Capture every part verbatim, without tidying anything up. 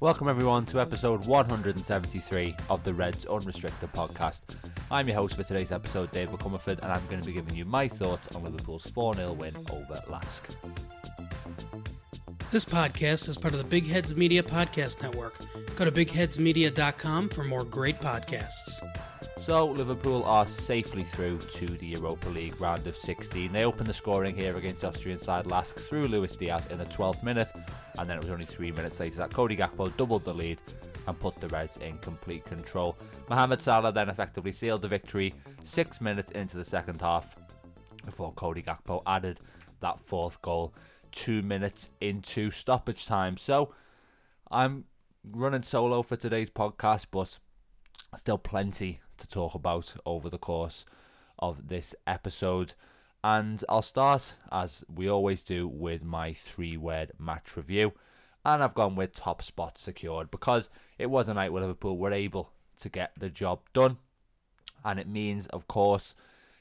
Welcome everyone to episode one hundred seventy-three of the Reds Unrestricted podcast. I'm your host for today's episode, David Comerford, and I'm going to be giving you my thoughts on Liverpool's four nil win over LASK. This podcast is part of the Big Heads Media Podcast Network. Go to big heads media dot com for more great podcasts. So, Liverpool are safely through to the Europa League round of sixteen. They opened the scoring here against Austrian side LASK through Luis Diaz in the twelfth minute, and then it was only three minutes later that Cody Gakpo doubled the lead and put the Reds in complete control. Mohamed Salah then effectively sealed the victory six minutes into the second half before Cody Gakpo added that fourth goal two minutes into stoppage time. So, I'm running solo for today's podcast, but still plenty to talk about over the course of this episode, and I'll start as we always do with my three word match review, and I've gone with top spot secured because it was a night where Liverpool were able to get the job done, and it means of course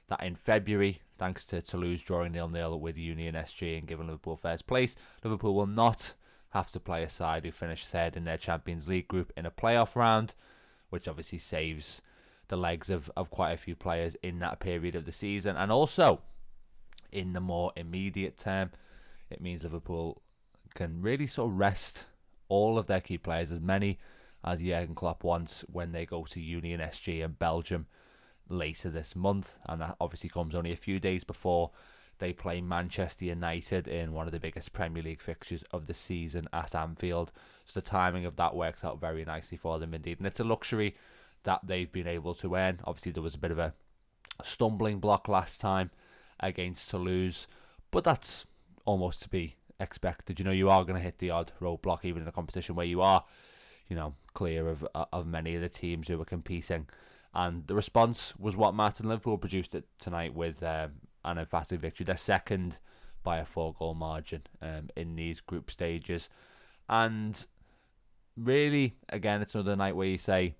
that in February, thanks to Toulouse drawing nil nil with Union S G and giving Liverpool first place, Liverpool will not have to play a side who finished third in their Champions League group in a playoff round, which obviously saves the legs of, of quite a few players in that period of the season. And also, in the more immediate term, it means Liverpool can really sort of rest all of their key players, as many as Jürgen Klopp wants, when they go to Union S G in Belgium later this month. And that obviously comes only a few days before they play Manchester United in one of the biggest Premier League fixtures of the season at Anfield. So the timing of that works out very nicely for them indeed. And it's a luxury that they've been able to earn. Obviously, there was a bit of a stumbling block last time against Toulouse, but that's almost to be expected. You know, you are going to hit the odd roadblock, even in a competition where you are, you know, clear of of many of the teams who were competing. And the response was what mattered. Liverpool produced it tonight with um, an emphatic victory. They're second by a four-goal margin um, in these group stages. And really, again, it's another night where you say,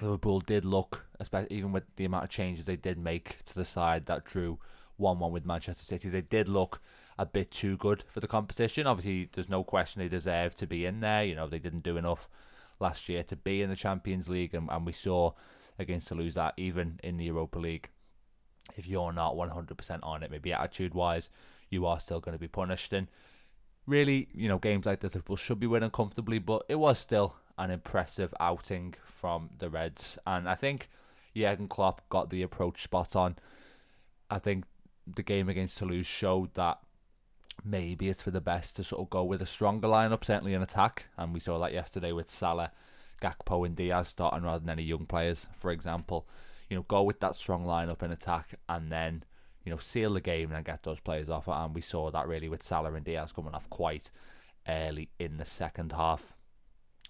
Liverpool did look, especially even with the amount of changes they did make to the side that drew one one with Manchester City, they did look a bit too good for the competition. Obviously, there's no question they deserve to be in there. You know, they didn't do enough last year to be in the Champions League, and, and we saw against Toulouse that even in the Europa League, if you're not one hundred percent on it, maybe attitude-wise, you are still going to be punished. And really, you know, games like this, Liverpool should be winning comfortably, but it was still an impressive outing from the Reds, and I think Jürgen Klopp got the approach spot on. I think the game against Toulouse showed that maybe it's for the best to sort of go with a stronger lineup, certainly in attack, and we saw that yesterday with Salah, Gakpo and Diaz starting rather than any young players, for example. You know, go with that strong lineup in attack and then, you know, seal the game and then get those players off, and we saw that really with Salah and Diaz coming off quite early in the second half.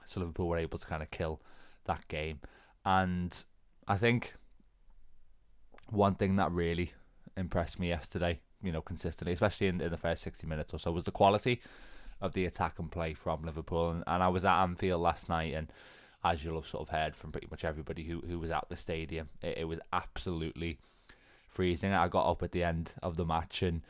So Liverpool were able to kind of kill that game. And I think one thing that really impressed me yesterday, you know, consistently, especially in, in the first sixty minutes or so, was the quality of the attack and play from Liverpool. And, and I was at Anfield last night, and as you'll have sort of heard from pretty much everybody who, who was at the stadium, it, it was absolutely freezing. I got up at the end of the match and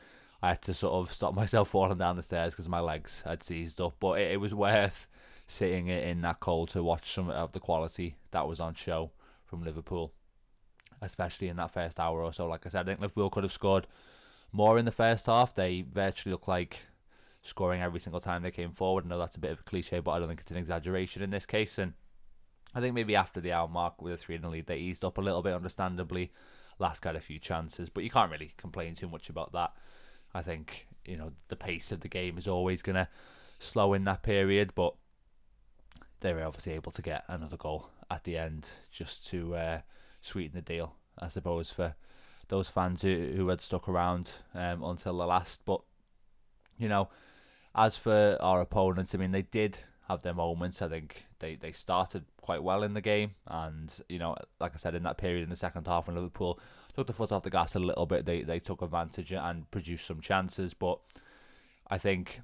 I had to sort of stop myself falling down the stairs because my legs had seized up. But it, it was worth sitting in that cold to watch some of the quality that was on show from Liverpool, especially in that first hour or so. Like I said, I think Liverpool could have scored more in the first half. They virtually looked like scoring every single time they came forward. I know that's a bit of a cliche, but I don't think it's an exaggeration in this case. And I think maybe after the hour mark with a three nil lead, they eased up a little bit, understandably. LASK had a few chances, but you can't really complain too much about that. I think, you know, the pace of the game is always going to slow in that period, but they were obviously able to get another goal at the end just to uh, sweeten the deal, I suppose, for those fans who, who had stuck around um, until the last. But, you know, as for our opponents, I mean, they did have their moments. I think they, they started quite well in the game. And, you know, like I said, in that period in the second half when Liverpool took the foot off the gas a little bit, they, they took advantage and produced some chances. But I think,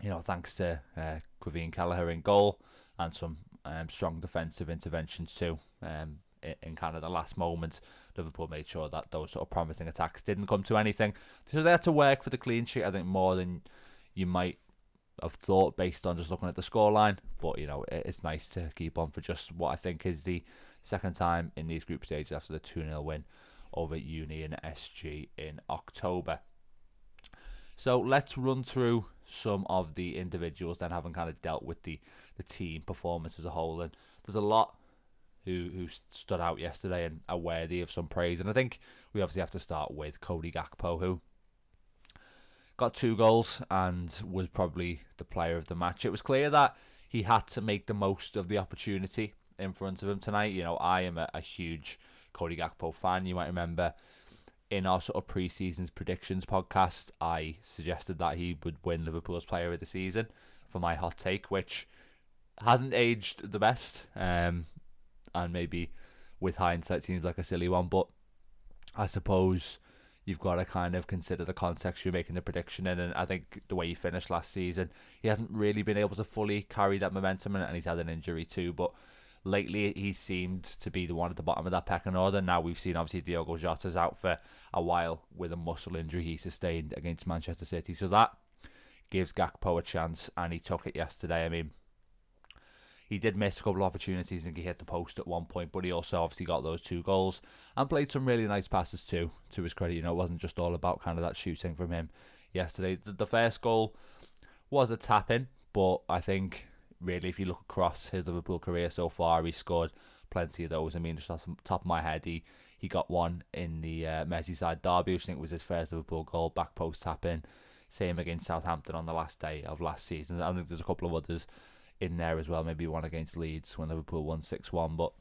you know, thanks to uh, Caoimhin Kelleher in goal and some um, strong defensive interventions too um, in, in kind of the last moments, Liverpool made sure that those sort of promising attacks didn't come to anything. So they had to work for the clean sheet, I think, more than you might have thought based on just looking at the scoreline. But, you know, it's nice to keep on for just what I think is the second time in these group stages after the two nil win over Union S G in October. So let's run through some of the individuals then, having kind of dealt with the, the team performance as a whole. And there's a lot who who stood out yesterday and are worthy of some praise. And I think we obviously have to start with Cody Gakpo, who got two goals and was probably the player of the match. It was clear that he had to make the most of the opportunity in front of him tonight. You know, I am a, a huge Cody Gakpo fan. You might remember in our sort of pre-seasons predictions podcast, I suggested that he would win Liverpool's player of the season for my hot take, which hasn't aged the best, um, and maybe with hindsight seems like a silly one, but I suppose you've got to kind of consider the context you're making the prediction in, and I think the way he finished last season, he hasn't really been able to fully carry that momentum, and he's had an injury too, but lately, he seemed to be the one at the bottom of that pecking order. Now we've seen, obviously, Diogo Jota's out for a while with a muscle injury he sustained against Manchester City. So that gives Gakpo a chance, and he took it yesterday. I mean, he did miss a couple of opportunities. I think he hit the post at one point, but he also obviously got those two goals and played some really nice passes too, to his credit. You know, it wasn't just all about kind of that shooting from him yesterday. The first goal was a tap-in, but I think really, if you look across his Liverpool career so far, he scored plenty of those. I mean, just off the top of my head, he, he got one in the uh, Merseyside derby, which I think was his first Liverpool goal, back post tap-in. Same against Southampton on the last day of last season. I think there's a couple of others in there as well, maybe one against Leeds when Liverpool won six one, but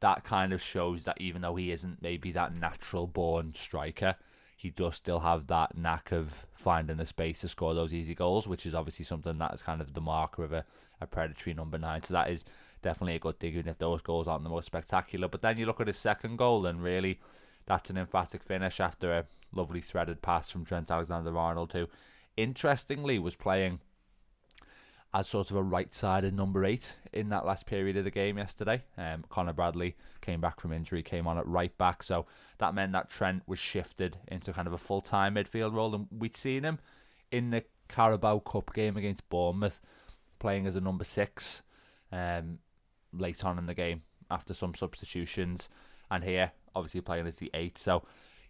that kind of shows that even though he isn't maybe that natural-born striker, he does still have that knack of finding the space to score those easy goals, which is obviously something that is kind of the marker of a, a predatory number nine. So that is definitely a good thing, even if those goals aren't the most spectacular. But then you look at his second goal, and really, that's an emphatic finish after a lovely threaded pass from Trent Alexander-Arnold, who, interestingly, was playing as sort of a right-sided number eight in that last period of the game yesterday. Um, Connor Bradley came back from injury, came on at right back, so that meant that Trent was shifted into kind of a full-time midfield role, and we'd seen him in the Carabao Cup game against Bournemouth playing as a number six um, late on in the game after some substitutions, and here obviously playing as the eight. So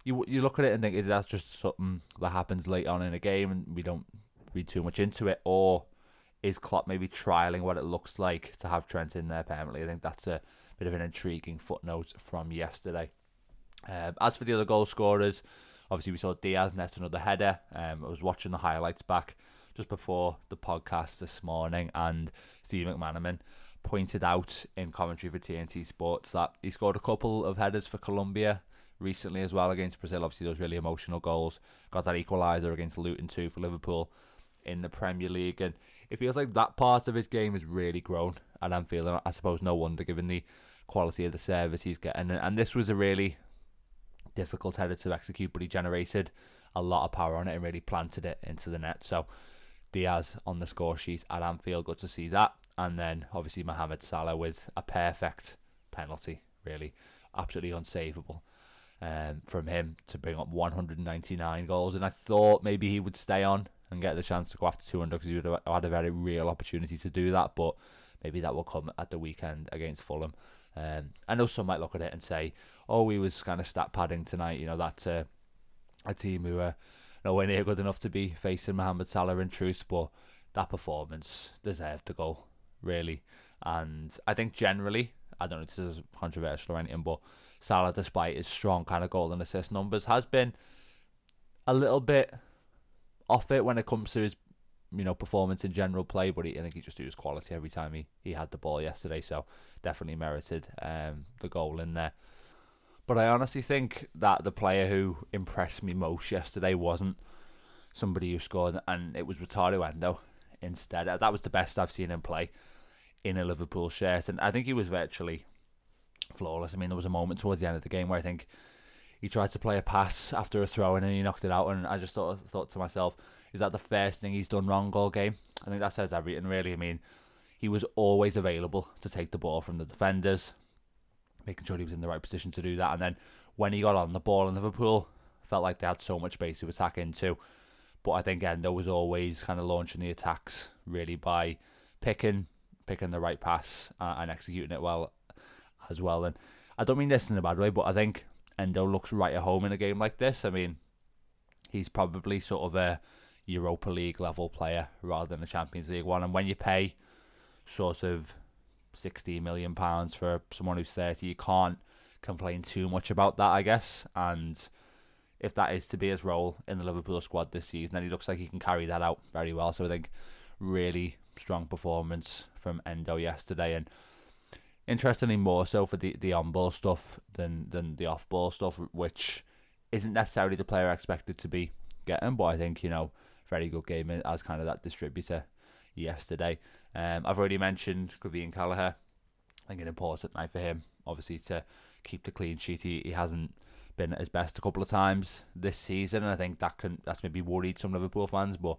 you, you look at it and think, is that just something that happens late on in a game and we don't read too much into it, or is Klopp maybe trialling what it looks like to have Trent in there permanently? I think that's a bit of an intriguing footnote from yesterday. Um, as for the other goal scorers, obviously we saw Diaz net another header. Um, I was watching the highlights back just before the podcast this morning, and Steve McManaman pointed out in commentary for T N T Sports that he scored a couple of headers for Colombia recently as well against Brazil. Obviously those really emotional goals. Got that equaliser against Luton too for Liverpool in the Premier League, and it feels like that part of his game has really grown at Anfield. I suppose no wonder given the quality of the service he's getting. And this was a really difficult header to execute, but he generated a lot of power on it and really planted it into the net. So Diaz on the score sheet at Anfield, good to see that. And then obviously Mohamed Salah with a perfect penalty, really absolutely unsavable um, from him to bring up one hundred ninety-nine goals. And I thought maybe he would stay on and get the chance to go after two hundred, because he would have had a very real opportunity to do that, but maybe that will come at the weekend against Fulham. Um, I know some might look at it and say, oh, he was kind of stat padding tonight, you know, that's a, a team who are nowhere near good enough to be facing Mohamed Salah in truth, but that performance deserved the goal, really. And I think generally, I don't know if this is controversial or anything, but Salah, despite his strong kind of goal and assist numbers, has been a little bit off it when it comes to his, you know, performance in general play, but he, I think he just did his quality every time he, he had the ball yesterday, so definitely merited um, the goal in there. But I honestly think that the player who impressed me most yesterday wasn't somebody who scored, and it was Ryo Endo instead. That was the best I've seen him play in a Liverpool shirt, and I think he was virtually flawless. I mean, there was a moment towards the end of the game where I think he tried to play a pass after a throw-in and he knocked it out, and I just thought, thought to myself, is that the first thing he's done wrong all game? I think that says everything, really. I mean, he was always available to take the ball from the defenders, making sure he was in the right position to do that, and then when he got on the ball in Liverpool, felt like they had so much space to attack into, But I think Endo was always kind of launching the attacks really by picking picking the right pass uh, and executing it well as well. And I don't mean this in a bad way, but I think Endo looks right at home in a game like this. I mean, he's probably sort of a Europa League level player rather than a Champions League one. And when you pay sort of sixty million pounds for someone who's thirty, you can't complain too much about that, I guess. And if that is to be his role in the Liverpool squad this season, then he looks like he can carry that out very well. So I think really strong performance from Endo yesterday, and interestingly more so for the, the on-ball stuff than, than the off-ball stuff, which isn't necessarily the player expected to be getting. But I think, you know, very good game as kind of that distributor yesterday. Um, I've already mentioned Caoimhin Kelleher. I think an important night for him, obviously, to keep the clean sheet. He, he hasn't been at his best a couple of times this season, and I think that can that's maybe worried some Liverpool fans, but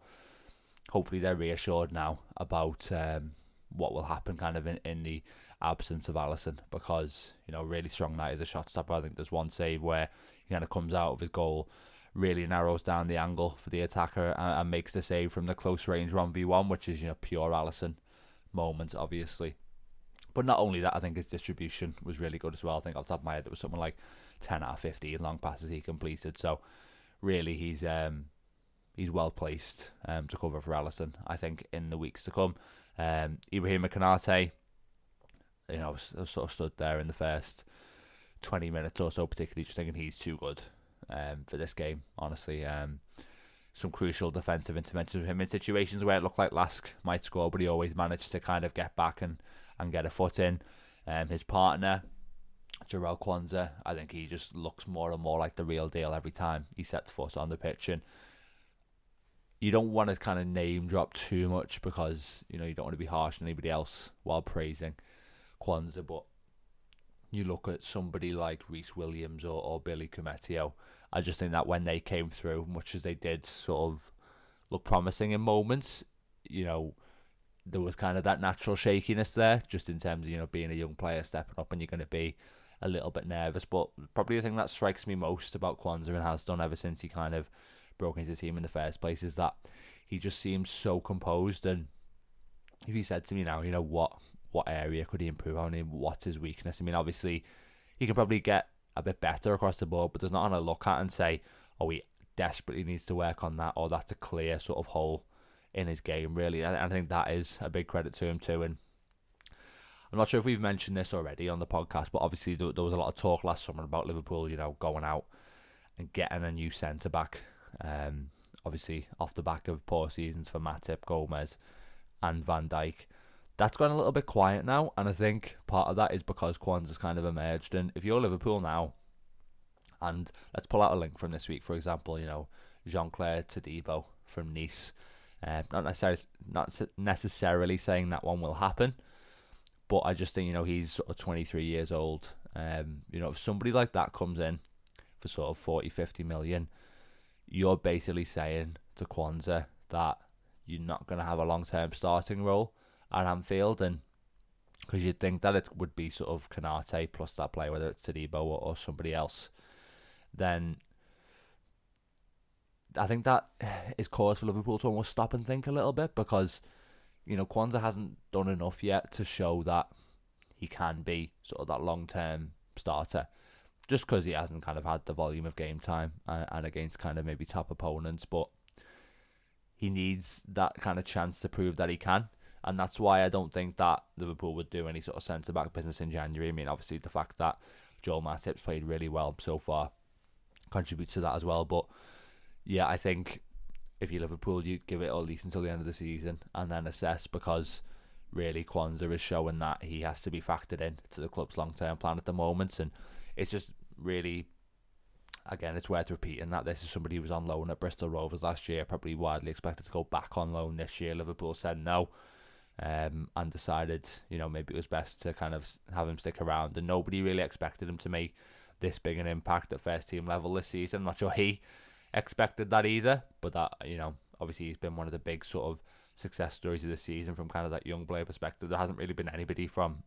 hopefully they're reassured now about um, what will happen kind of in, in the absence of Alisson, because, you know, really strong night as a shot stopper. I think there's one save where he kind of comes out of his goal, really narrows down the angle for the attacker and, and makes the save from the close range one v one, which is, you know, pure Alisson moment, obviously. But not only that, I think his distribution was really good as well. I think off the top of my head it was something like ten out of fifteen long passes he completed. So really he's um he's well placed um to cover for Alisson, I think, in the weeks to come. Um Ibrahima Konaté, you know, sort of stood there in the first twenty minutes or so, particularly just thinking he's too good um for this game, honestly. Um some crucial defensive interventions with him in situations where it looked like LASK might score, but he always managed to kind of get back and, and get a foot in. Um, his partner, Jarell Quansah, I think he just looks more and more like the real deal every time he sets foot on the pitch. And you don't want to kind of name drop too much, because, you know, you don't want to be harsh on anybody else while praising Quansah, but you look at somebody like Reese Williams or, or Billy Koumetio. I just think that when they came through, much as they did sort of look promising in moments, you know, there was kind of that natural shakiness there, just in terms of, you know, being a young player stepping up and you're going to be a little bit nervous. But probably the thing that strikes me most about Quansah, and has done ever since he kind of broke into the team in the first place, is that he just seems so composed. And if he said to me now, you know, what what area could he improve on? I mean, what's his weakness? I mean, obviously, he can probably get a bit better across the board, but there's not going to look at and say, oh, he desperately needs to work on that, or that's a clear sort of hole in his game, really. And I think that is a big credit to him too. And I'm not sure if we've mentioned this already on the podcast, but obviously there, there was a lot of talk last summer about Liverpool, you know, going out and getting a new centre-back, um, obviously off the back of poor seasons for Matip, Gomez and Van Dijk. That's gone a little bit quiet now, and I think part of that is because Quansah's kind of emerged. And if you're Liverpool now, and let's pull out a link from this week, for example, you know, Jean-Clair Todibo from Nice. Uh, not necessarily, not necessarily saying that one will happen, but I just think, you know, he's sort of twenty-three years old. Um, you know, if somebody like that comes in for sort of forty, fifty million, you're basically saying to Quansah that you're not going to have a long-term starting role at Anfield. And because you'd think that it would be sort of Konaté plus that player, whether it's Todibo or, or somebody else, then I think that is cause for Liverpool to almost stop and think a little bit, because, you know, Quansah hasn't done enough yet to show that he can be sort of that long-term starter, just because he hasn't kind of had the volume of game time and, and against kind of maybe top opponents. But he needs that kind of chance to prove that he can. And that's why I don't think that Liverpool would do any sort of centre-back business in January. I mean, obviously, the fact that Joel Matip's played really well so far contributes to that as well. But, yeah, I think if you're Liverpool, you give it at least until the end of the season and then assess, because really Quansah is showing that he has to be factored in to the club's long-term plan at the moment. And it's just really, again, it's worth repeating that this is somebody who was on loan at Bristol Rovers last year, probably widely expected to go back on loan this year. Liverpool said no. Um, and decided, you know, maybe it was best to kind of have him stick around, and nobody really expected him to make this big an impact at first team level this season. I'm not sure he expected that either, but that, you know, obviously he's been one of the big sort of success stories of the season from kind of that young player perspective. There hasn't really been anybody from,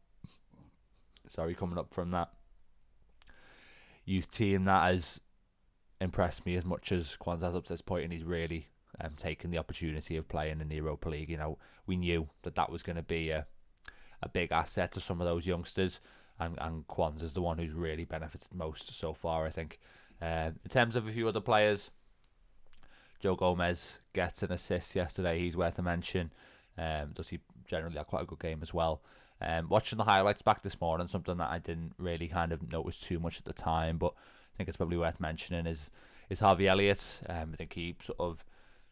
sorry, coming up from that youth team that has impressed me as much as Quansah up to this point, and he's really um, taking the opportunity of playing in the Europa League. You know, we knew that that was going to be a, a big asset to some of those youngsters, and, and Quansah is the one who's really benefited most so far, I think. Uh, in terms of a few other players, Joe Gomez gets an assist yesterday. He's worth a mention. Um, does he generally have quite a good game as well. Um, watching the highlights back this morning, something that I didn't really kind of notice too much at the time, but I think it's probably worth mentioning is is Harvey Elliott. Um, I think he sort of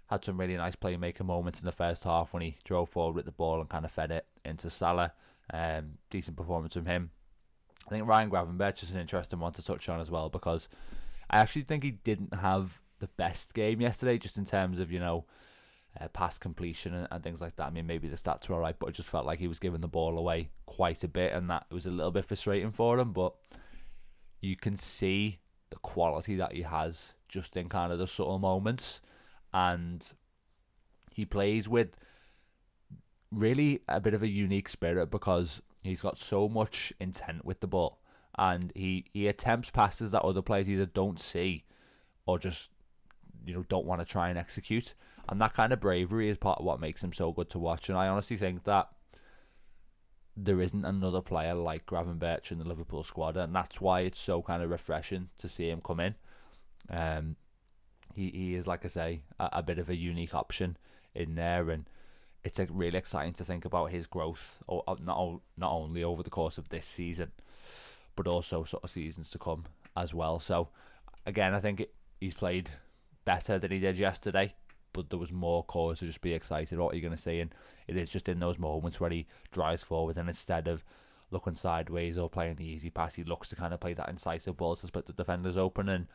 had some really nice playmaker moments in the first half when he drove forward with the ball and kind of fed it into Salah. Um, decent performance from him. I think Ryan Gravenberch is an interesting one to touch on as well, because I actually think he didn't have the best game yesterday, just in terms of, you know, Uh, pass completion and, and things like that. I mean, maybe the stats were alright, but it just felt like he was giving the ball away quite a bit, and that was a little bit frustrating for him. But you can see the quality that he has just in kind of the subtle moments, and he plays with really a bit of a unique spirit, because he's got so much intent with the ball, and he, he attempts passes that other players either don't see or just, you know, don't want to try and execute. And that kind of bravery is part of what makes him so good to watch. And I honestly think that there isn't another player like Gravenberch in the Liverpool squad, and that's why it's so kind of refreshing to see him come in. Um, he, he is, like I say, a, a bit of a unique option in there, and it's like really exciting to think about his growth, or not not only over the course of this season, but also sort of seasons to come as well. So again, I think it, he's played better than he did yesterday, but there was more cause to just be excited. What are you going to see? And it is just in those moments where he drives forward, and instead of looking sideways or playing the easy pass, he looks to kind of play that incisive ball to split the defenders open. And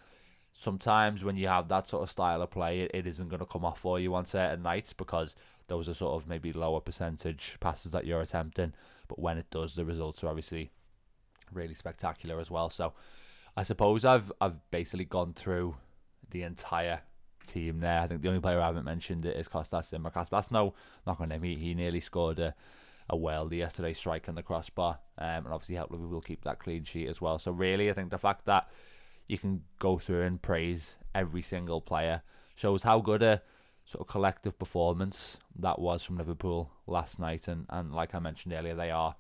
sometimes when you have that sort of style of play, it, it isn't going to come off for you on certain nights, because those are sort of maybe lower percentage passes that you're attempting. But when it does, the results are obviously really spectacular as well. So I suppose I've I've basically gone through the entire team there. I think the only player I haven't mentioned is Kostas Tsimikas. That's no knock on him. He, he nearly scored a, a worldie yesterday, striking the crossbar, um, and obviously helped Liverpool keep that clean sheet as well. So really, I think the fact that you can go through and praise every single player shows how good a sort of collective performance that was from Liverpool last night. And, and like I mentioned earlier, they are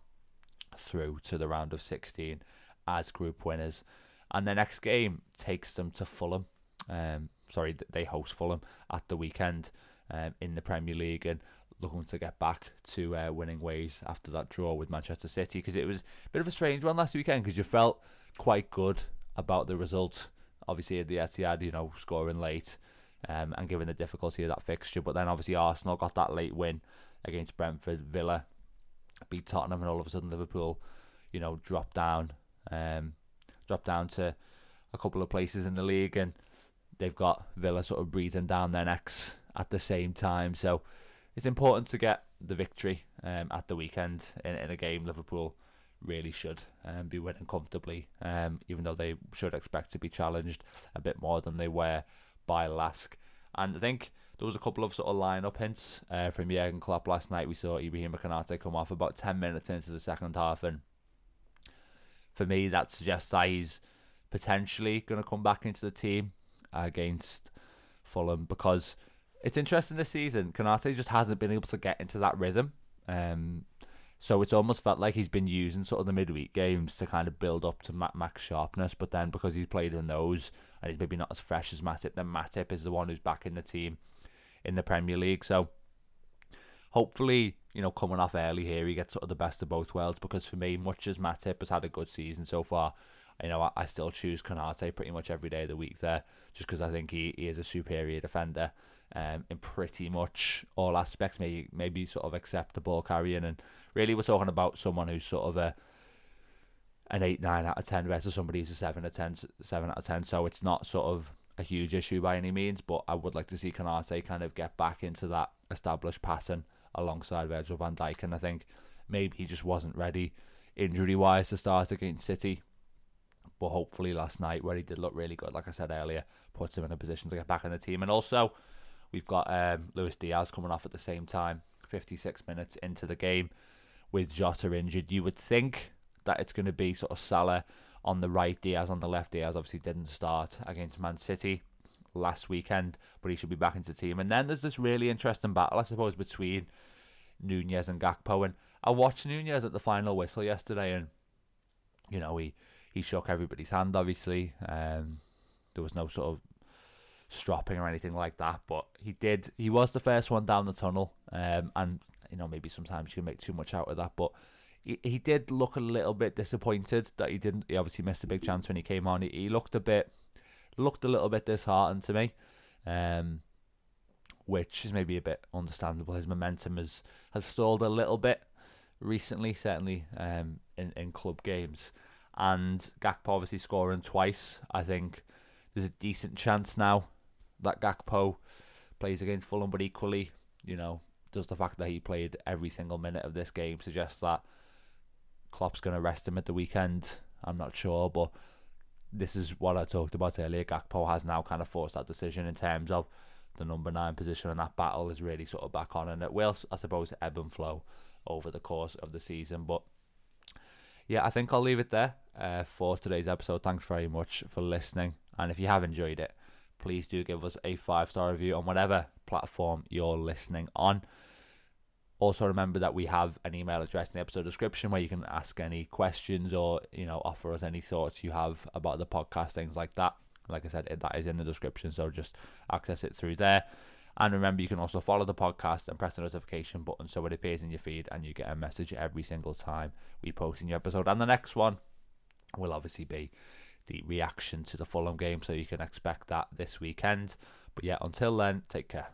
through to the round of sixteen as group winners. And the next game takes them to Fulham. Um, sorry, they host Fulham at the weekend um, in the Premier League, and looking to get back to uh, winning ways after that draw with Manchester City, because it was a bit of a strange one last weekend, because you felt quite good about the result, obviously at the Etihad, you know, scoring late um, and given the difficulty of that fixture. But then obviously Arsenal got that late win against Brentford, Villa beat Tottenham, and all of a sudden Liverpool, you know, dropped down um, dropped down to a couple of places in the league, and they've got Villa sort of breathing down their necks at the same time. So it's important to get the victory um, at the weekend in, in a game Liverpool really should um, be winning comfortably, um, even though they should expect to be challenged a bit more than they were by LASK. And I think there was a couple of sort of line-up hints uh, from Jürgen Klopp last night. We saw Ibrahima Konaté come off about ten minutes into the second half, and for me that suggests that he's potentially going to come back into the team against Fulham, because it's interesting this season, Konaté just hasn't been able to get into that rhythm, um, so it's almost felt like he's been using sort of the midweek games to kind of build up to max sharpness, but then because he's played in those and he's maybe not as fresh as Matip, then Matip is the one who's back in the team in the Premier League. So hopefully, you know, coming off early here, he gets sort of the best of both worlds, because for me, much as Matip has had a good season so far, you know, I still choose Konaté pretty much every day of the week there, just because I think he, he is a superior defender um, in pretty much all aspects, maybe, maybe sort of except the ball carrying. And really, we're talking about someone who's sort of a an eight, nine out of ten versus somebody who's a seven out of ten. So it's not sort of a huge issue by any means, but I would like to see Konaté kind of get back into that established pattern alongside Virgil van Dijk. And I think maybe he just wasn't ready injury-wise to start against City. But hopefully last night, where he did look really good, like I said earlier, puts him in a position to get back in the team. And also, we've got um, Luis Diaz coming off at the same time, fifty-six minutes into the game, with Jota injured. You would think that it's going to be sort of Salah on the right, Diaz on the left. Diaz obviously didn't start against Man City last weekend, but he should be back into the team. And then there's this really interesting battle, I suppose, between Nunez and Gakpo. And I watched Nunez at the final whistle yesterday, and you know, he he shook everybody's hand, obviously. Um, there was no sort of stropping or anything like that, but he did. He was the first one down the tunnel, um, and you know, maybe sometimes you can make too much out of that, but he, he did look a little bit disappointed that he didn't. He obviously missed a big chance when he came on. He, he looked a bit, looked a little bit disheartened to me, um, which is maybe a bit understandable. His momentum has has stalled a little bit recently, certainly um, in in club games, and Gakpo obviously scoring twice. I think there's a decent chance now that Gakpo plays against Fulham, but equally, you know, does the fact that he played every single minute of this game suggest that Klopp's going to rest him at the weekend? I'm not sure, but this is what I talked about earlier. Gakpo has now kind of forced that decision in terms of the number nine position, and that battle is really sort of back on, and it will, I suppose, ebb and flow over the course of the season. But yeah, I think I'll leave it there uh, for today's episode. Thanks very much for listening. And if you have enjoyed it, please do give us a five-star review on whatever platform you're listening on. Also remember that we have an email address in the episode description where you can ask any questions or, you know, offer us any thoughts you have about the podcast, things like that. Like I said, that is in the description, so just access it through there. And remember, you can also follow the podcast and press the notification button so it appears in your feed and you get a message every single time we post a new episode. And the next one will obviously be the reaction to the Fulham game, so you can expect that this weekend. But yeah, until then, take care.